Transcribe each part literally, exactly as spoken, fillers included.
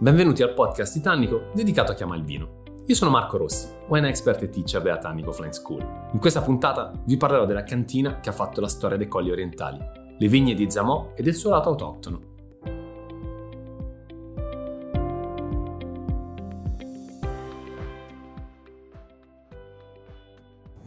Benvenuti al podcast di Tannico dedicato a chi ama il vino. Io sono Marco Rossi, wine expert e teacher della Tannico Flying School. In questa puntata vi parlerò della cantina che ha fatto la storia dei Colli Orientali, le vigne di Zamò e del suo lato autoctono.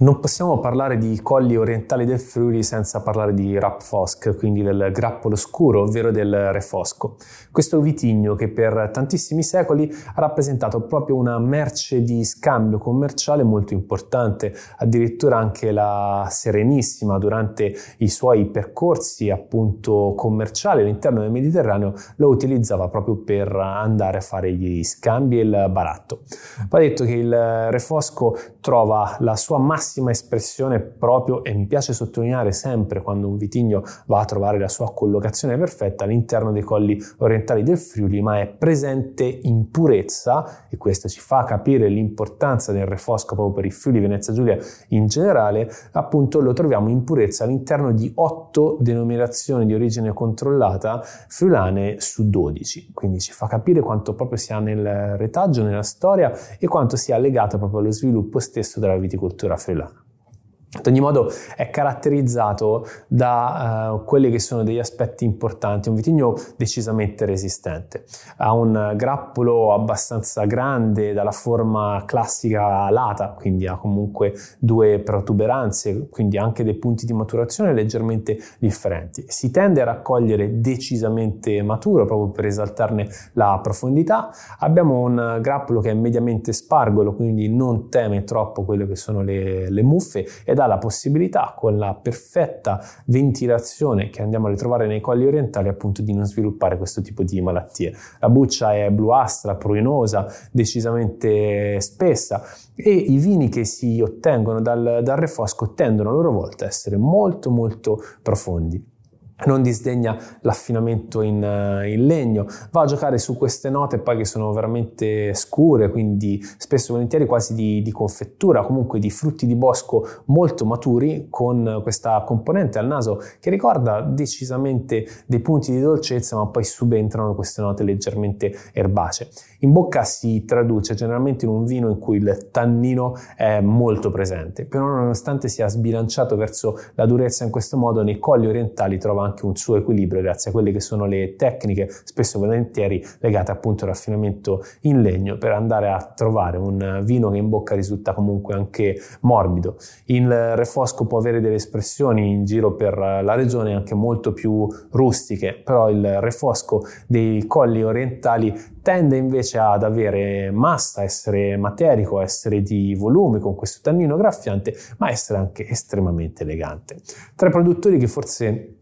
Non possiamo parlare di Colli Orientali del Friuli senza parlare di Refosco, quindi del grappolo scuro, ovvero del Refosco. Questo vitigno che per tantissimi secoli ha rappresentato proprio una merce di scambio commerciale molto importante, addirittura anche la Serenissima durante i suoi percorsi appunto commerciali all'interno del Mediterraneo lo utilizzava proprio per andare a fare gli scambi e il baratto. Va detto che il Refosco trova la sua massima espressione proprio, e mi piace sottolineare sempre quando un vitigno va a trovare la sua collocazione perfetta, all'interno dei Colli Orientali del Friuli, ma è presente in purezza, e questo ci fa capire l'importanza del Refosco proprio per il Friuli Venezia Giulia in generale. Appunto lo troviamo in purezza all'interno di otto denominazioni di origine controllata friulane su dodici, quindi ci fa capire quanto proprio sia nel retaggio, nella storia, e quanto sia legato proprio allo sviluppo stesso della viticoltura friulana. Ad ogni modo è caratterizzato da uh, quelli che sono degli aspetti importanti, un vitigno decisamente resistente, ha un grappolo abbastanza grande dalla forma classica alata, quindi ha comunque due protuberanze, quindi anche dei punti di maturazione leggermente differenti. Si tende a raccogliere decisamente maturo proprio per esaltarne la profondità, abbiamo un grappolo che è mediamente spargolo, quindi non teme troppo quelle che sono le, le muffe, ed ha la possibilità, con la perfetta ventilazione che andiamo a ritrovare nei Colli Orientali, appunto di non sviluppare questo tipo di malattie. La buccia è bluastra, pruinosa, decisamente spessa, e i vini che si ottengono dal, dal Refosco tendono a loro volta a essere molto molto profondi. Non disdegna l'affinamento in, in legno, va a giocare su queste note poi che sono veramente scure, quindi spesso volentieri quasi di, di confettura, comunque di frutti di bosco molto maturi, con questa componente al naso che ricorda decisamente dei punti di dolcezza, ma poi subentrano queste note leggermente erbacee. In bocca si traduce generalmente in un vino in cui il tannino è molto presente, però nonostante sia sbilanciato verso la durezza in questo modo, nei Colli Orientali trova anche un suo equilibrio grazie a quelle che sono le tecniche spesso volentieri legate appunto al raffinamento in legno, per andare a trovare un vino che in bocca risulta comunque anche morbido. Il Refosco può avere delle espressioni in giro per la regione anche molto più rustiche, però il Refosco dei Colli Orientali tende invece ad avere massa, essere materico, essere di volume con questo tannino graffiante, ma essere anche estremamente elegante. Tra i produttori che forse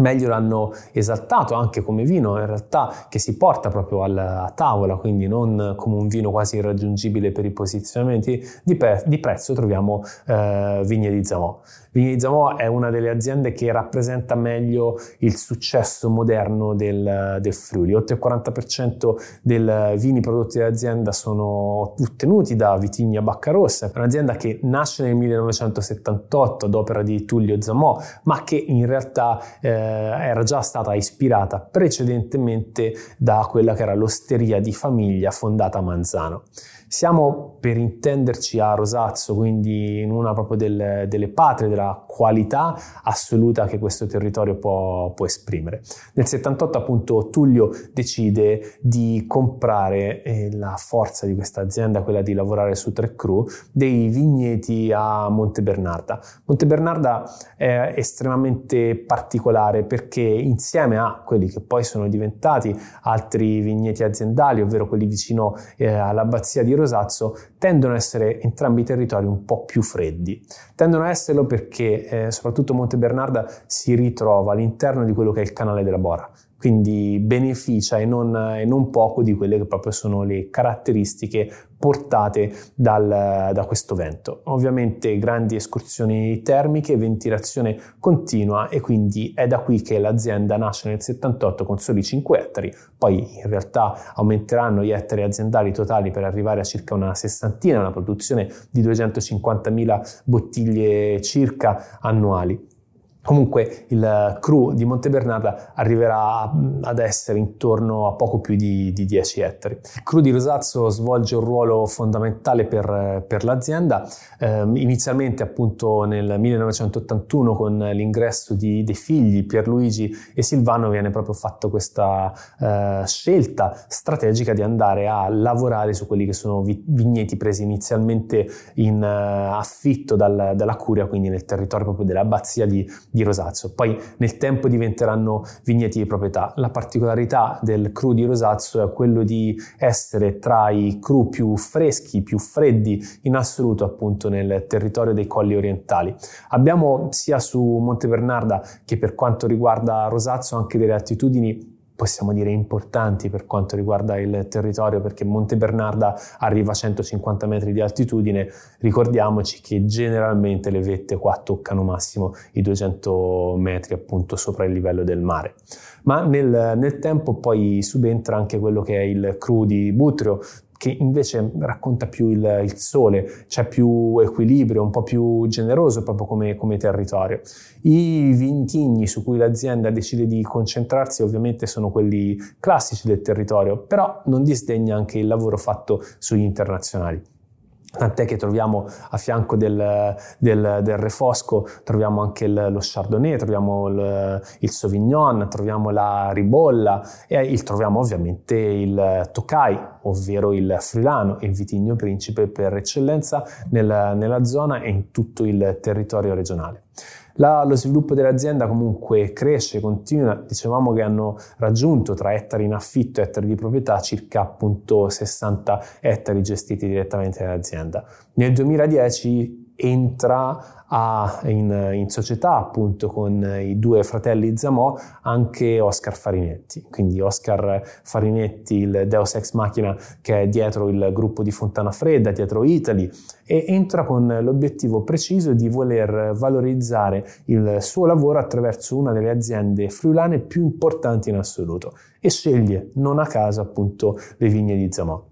meglio l'hanno esaltato anche come vino, in realtà, che si porta proprio alla, a tavola, quindi non come un vino quasi irraggiungibile per i posizionamenti di, pe- di prezzo, troviamo eh, Vigne di Zamò. Vigne di Zamò è una delle aziende che rappresenta meglio il successo moderno del, del Friuli. Oltre il quaranta per cento dei vini prodotti dall'azienda sono ottenuti da vitigna Baccarossa, è un'azienda che nasce nel millenovecentosettantotto ad opera di Tullio Zamò, ma che in realtà eh, era già stata ispirata precedentemente da quella che era l'osteria di famiglia fondata a Manzano. Siamo, per intenderci, a Rosazzo, quindi in una proprio del, delle patrie della qualità assoluta che questo territorio può, può esprimere. Nel settantotto appunto Tullio decide di comprare eh, la forza di questa azienda, quella di lavorare su tre cru, dei vigneti a Monte Bernarda. Monte Bernarda è estremamente particolare perché insieme a quelli che poi sono diventati altri vigneti aziendali, ovvero quelli vicino eh, all'abbazia di Rosazzo, tendono a essere entrambi i territori un po' più freddi. Tendono a esserlo perché eh, soprattutto Monte Bernarda si ritrova all'interno di quello che è il Canale della Bora, quindi beneficia e non, e non poco di quelle che proprio sono le caratteristiche portate dal, da questo vento. Ovviamente grandi escursioni termiche, ventilazione continua, e quindi è da qui che l'azienda nasce nel settantotto con soli cinque ettari, poi in realtà aumenteranno gli ettari aziendali totali per arrivare a circa una sessantina, una produzione di duecentocinquantamila bottiglie circa annuali. Comunque il cru di Monte Bernarda arriverà ad essere intorno a poco più di, di dieci ettari. Il cru di Rosazzo svolge un ruolo fondamentale per, per l'azienda. Eh, inizialmente appunto nel millenovecentottantuno con l'ingresso di, dei figli Pierluigi e Silvano viene proprio fatta questa eh, scelta strategica di andare a lavorare su quelli che sono vi, vigneti presi inizialmente in uh, affitto dal, dalla curia, quindi nel territorio proprio dell'abbazia di di Rosazzo. Poi nel tempo diventeranno vigneti di proprietà. La particolarità del cru di Rosazzo è quello di essere tra i cru più freschi, più freddi in assoluto appunto nel territorio dei Colli Orientali. Abbiamo sia su Monte Bernarda che per quanto riguarda Rosazzo anche delle altitudini possiamo dire importanti per quanto riguarda il territorio, perché Monte Bernarda arriva a centocinquanta metri di altitudine. Ricordiamoci che generalmente le vette qua toccano massimo i duecento metri appunto sopra il livello del mare. Ma nel, nel tempo poi subentra anche quello che è il cru di Butrio, che invece racconta più il, il sole, c'è più equilibrio, un po' più generoso proprio come, come territorio. I vitigni su cui l'azienda decide di concentrarsi ovviamente sono quelli classici del territorio, però non disdegna anche il lavoro fatto sugli internazionali. Tant'è che troviamo a fianco del, del, del Refosco, troviamo anche il, lo Chardonnay, troviamo il, il Sauvignon, troviamo la Ribolla e il, troviamo ovviamente il Tocai, ovvero il Friulano, il vitigno principe per eccellenza nel, nella zona e in tutto il territorio regionale. La, lo sviluppo dell'azienda comunque cresce, continua. Dicevamo che hanno raggiunto tra ettari in affitto e ettari di proprietà circa appunto sessanta ettari gestiti direttamente dall'azienda. Nel duemiladieci entra a, in, in società appunto con i due fratelli Zamò anche Oscar Farinetti, quindi Oscar Farinetti, il Deus Ex Machina che è dietro il gruppo di Fontana Fredda, dietro Italy, e entra con l'obiettivo preciso di voler valorizzare il suo lavoro attraverso una delle aziende friulane più importanti in assoluto e sceglie non a caso appunto le vigne di Zamò.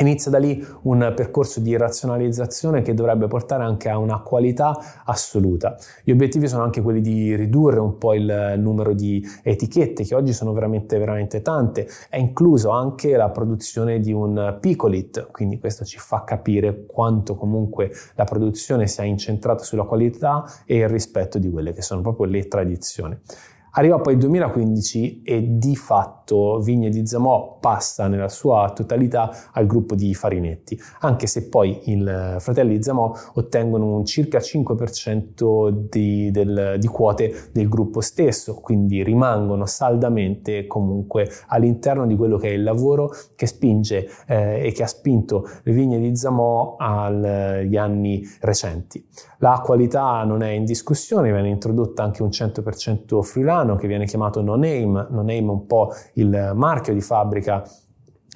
Inizia da lì un percorso di razionalizzazione che dovrebbe portare anche a una qualità assoluta. Gli obiettivi sono anche quelli di ridurre un po' il numero di etichette, che oggi sono veramente veramente tante. È incluso anche la produzione di un Picolit, quindi questo ci fa capire quanto comunque la produzione sia incentrata sulla qualità e il rispetto di quelle che sono proprio le tradizioni. Arriva poi il duemilaquindici e di fatto Vigne di Zamò passa nella sua totalità al gruppo di Farinetti, anche se poi i fratelli Zamò ottengono un circa cinque per cento di, del, di quote del gruppo stesso, quindi rimangono saldamente comunque all'interno di quello che è il lavoro che spinge eh, e che ha spinto le Vigne di Zamò agli anni recenti. La qualità non è in discussione, viene introdotta anche un cento per cento friulano, che viene chiamato no name, no name un po' il marchio di fabbrica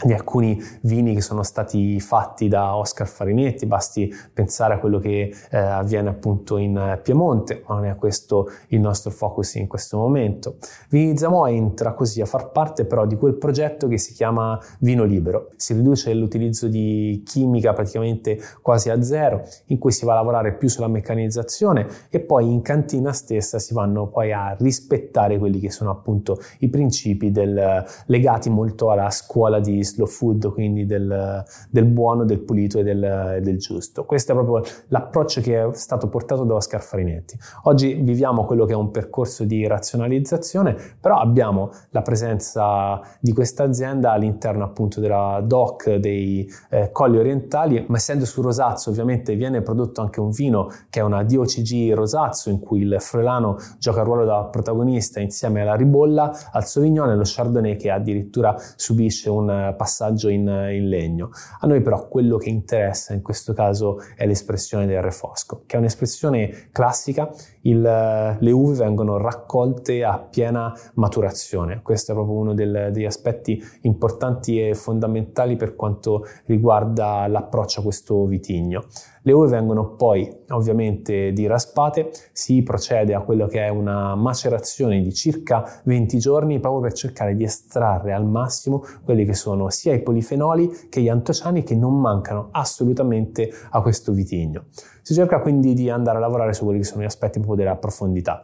di alcuni vini che sono stati fatti da Oscar Farinetti. Basti pensare a quello che eh, avviene appunto in Piemonte, ma non è questo il nostro focus in questo momento. Vigne di Zamò entra così a far parte però di quel progetto che si chiama Vino Libero. Si riduce l'utilizzo di chimica praticamente quasi a zero, in cui si va a lavorare più sulla meccanizzazione e poi in cantina stessa si vanno poi a rispettare quelli che sono appunto i principi del, legati molto alla scuola di slow food, quindi del, del buono, del pulito e del, del giusto. Questo è proprio l'approccio che è stato portato da Oscar Farinetti. Oggi viviamo quello che è un percorso di razionalizzazione, però abbiamo la presenza di questa azienda all'interno appunto della D O C dei eh, Colli Orientali, ma essendo su Rosazzo ovviamente viene prodotto anche un vino che è una D O C G Rosazzo, in cui il Friulano gioca il ruolo da protagonista insieme alla Ribolla, al Sauvignon e allo Chardonnay, che addirittura subisce un passaggio in, in legno. A noi però quello che interessa in questo caso è l'espressione del Refosco, che è un'espressione classica. Il, le uve vengono raccolte a piena maturazione. Questo è proprio uno del, degli aspetti importanti e fondamentali per quanto riguarda l'approccio a questo vitigno. Le uve vengono poi ovviamente diraspate, si procede a quello che è una macerazione di circa venti giorni proprio per cercare di estrarre al massimo quelli che sono sia i polifenoli che gli antociani, che non mancano assolutamente a questo vitigno. Si cerca quindi di andare a lavorare su quelli che sono gli aspetti proprio della profondità.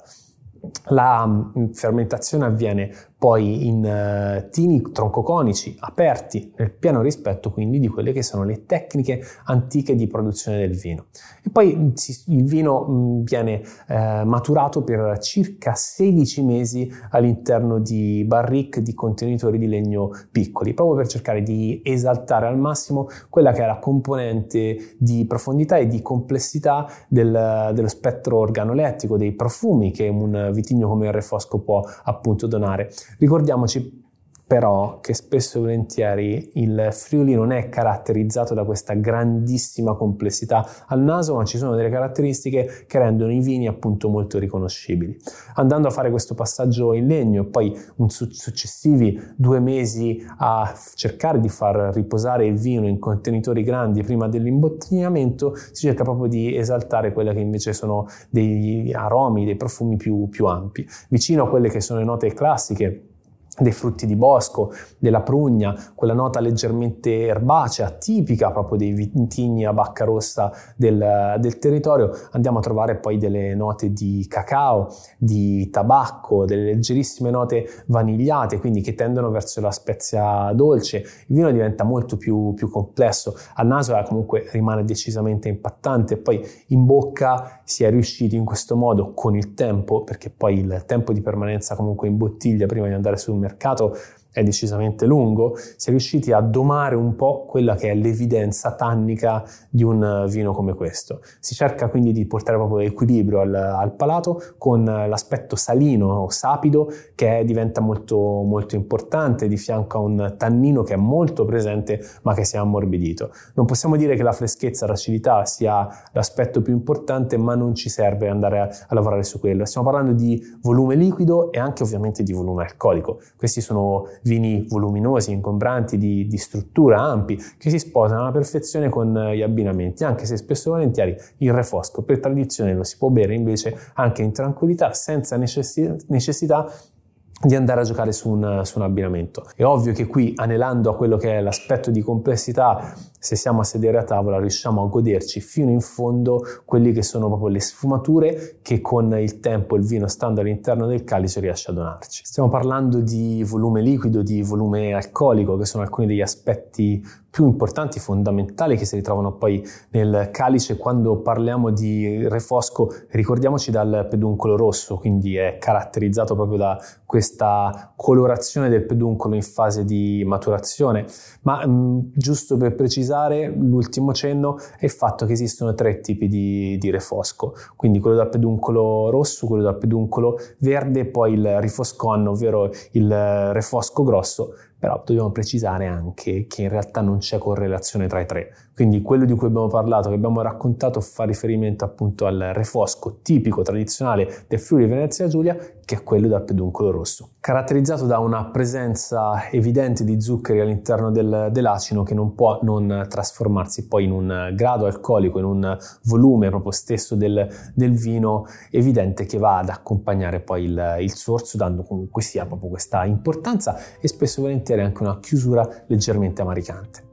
La fermentazione avviene poi in uh, tini troncoconici aperti, nel pieno rispetto quindi di quelle che sono le tecniche antiche di produzione del vino. E poi il vino mh, viene eh, maturato per circa sedici mesi all'interno di barrique di contenitori di legno piccoli, proprio per cercare di esaltare al massimo quella che è la componente di profondità e di complessità del, dello spettro organolettico, dei profumi che un vitigno come il Refosco può appunto donare. Ricordiamoci però che spesso e volentieri il Friuli non è caratterizzato da questa grandissima complessità al naso, ma ci sono delle caratteristiche che rendono i vini appunto molto riconoscibili. Andando a fare questo passaggio in legno, poi un successivi due mesi a cercare di far riposare il vino in contenitori grandi prima dell'imbottigliamento, si cerca proprio di esaltare quelle che invece sono degli aromi, dei profumi più, più ampi, vicino a quelle che sono le note classiche dei frutti di bosco, della prugna, quella nota leggermente erbacea, tipica proprio dei vitigni a bacca rossa del, del territorio. Andiamo a trovare poi delle note di cacao, di tabacco, delle leggerissime note vanigliate, quindi che tendono verso la spezia dolce. Il vino diventa molto più, più complesso, al naso comunque rimane decisamente impattante, poi in bocca si è riusciti in questo modo con il tempo, perché poi il tempo di permanenza comunque in bottiglia prima di andare sul mercato mercato è decisamente lungo, si è riusciti a domare un po' quella che è l'evidenza tannica di un vino come questo. Si cerca quindi di portare proprio equilibrio al, al palato con l'aspetto salino o sapido che diventa molto, molto importante, di fianco a un tannino che è molto presente ma che si è ammorbidito. Non possiamo dire che la freschezza, l'acidità sia l'aspetto più importante, ma non ci serve andare a, a lavorare su quello. Stiamo parlando di volume liquido e anche ovviamente di volume alcolico. Questi sono vini voluminosi, ingombranti, di, di struttura, ampi, che si sposano alla perfezione con gli abbinamenti, anche se spesso e volentieri il Refosco per tradizione lo si può bere invece anche in tranquillità, senza necessi- necessità di andare a giocare su un, su un abbinamento. È ovvio che qui, anelando a quello che è l'aspetto di complessità, se siamo a sedere a tavola riusciamo a goderci fino in fondo quelli che sono proprio le sfumature che con il tempo il vino, stando all'interno del calice, riesce a donarci. Stiamo parlando di volume liquido, di volume alcolico, che sono alcuni degli aspetti più importanti, fondamentali, che si ritrovano poi nel calice. Quando parliamo di Refosco ricordiamoci dal peduncolo rosso, quindi è caratterizzato proprio da questa colorazione del peduncolo in fase di maturazione, ma mh, giusto per precisare, l'ultimo cenno è il fatto che esistono tre tipi di, di Refosco, quindi quello dal peduncolo rosso, quello dal peduncolo verde e poi il Refoscon, ovvero il Refosco grosso. Però dobbiamo precisare anche che in realtà non c'è correlazione tra i tre, quindi quello di cui abbiamo parlato, che abbiamo raccontato, fa riferimento appunto al Refosco tipico, tradizionale del Friuli Venezia Giulia, che è quello dal peduncolo rosso, caratterizzato da una presenza evidente di zuccheri all'interno del, dell'acino, che non può non trasformarsi poi in un grado alcolico, in un volume proprio stesso del, del vino evidente, che va ad accompagnare poi il, il sorso, dando comunque sia proprio questa importanza e spesso volentieri anche una chiusura leggermente amaricante.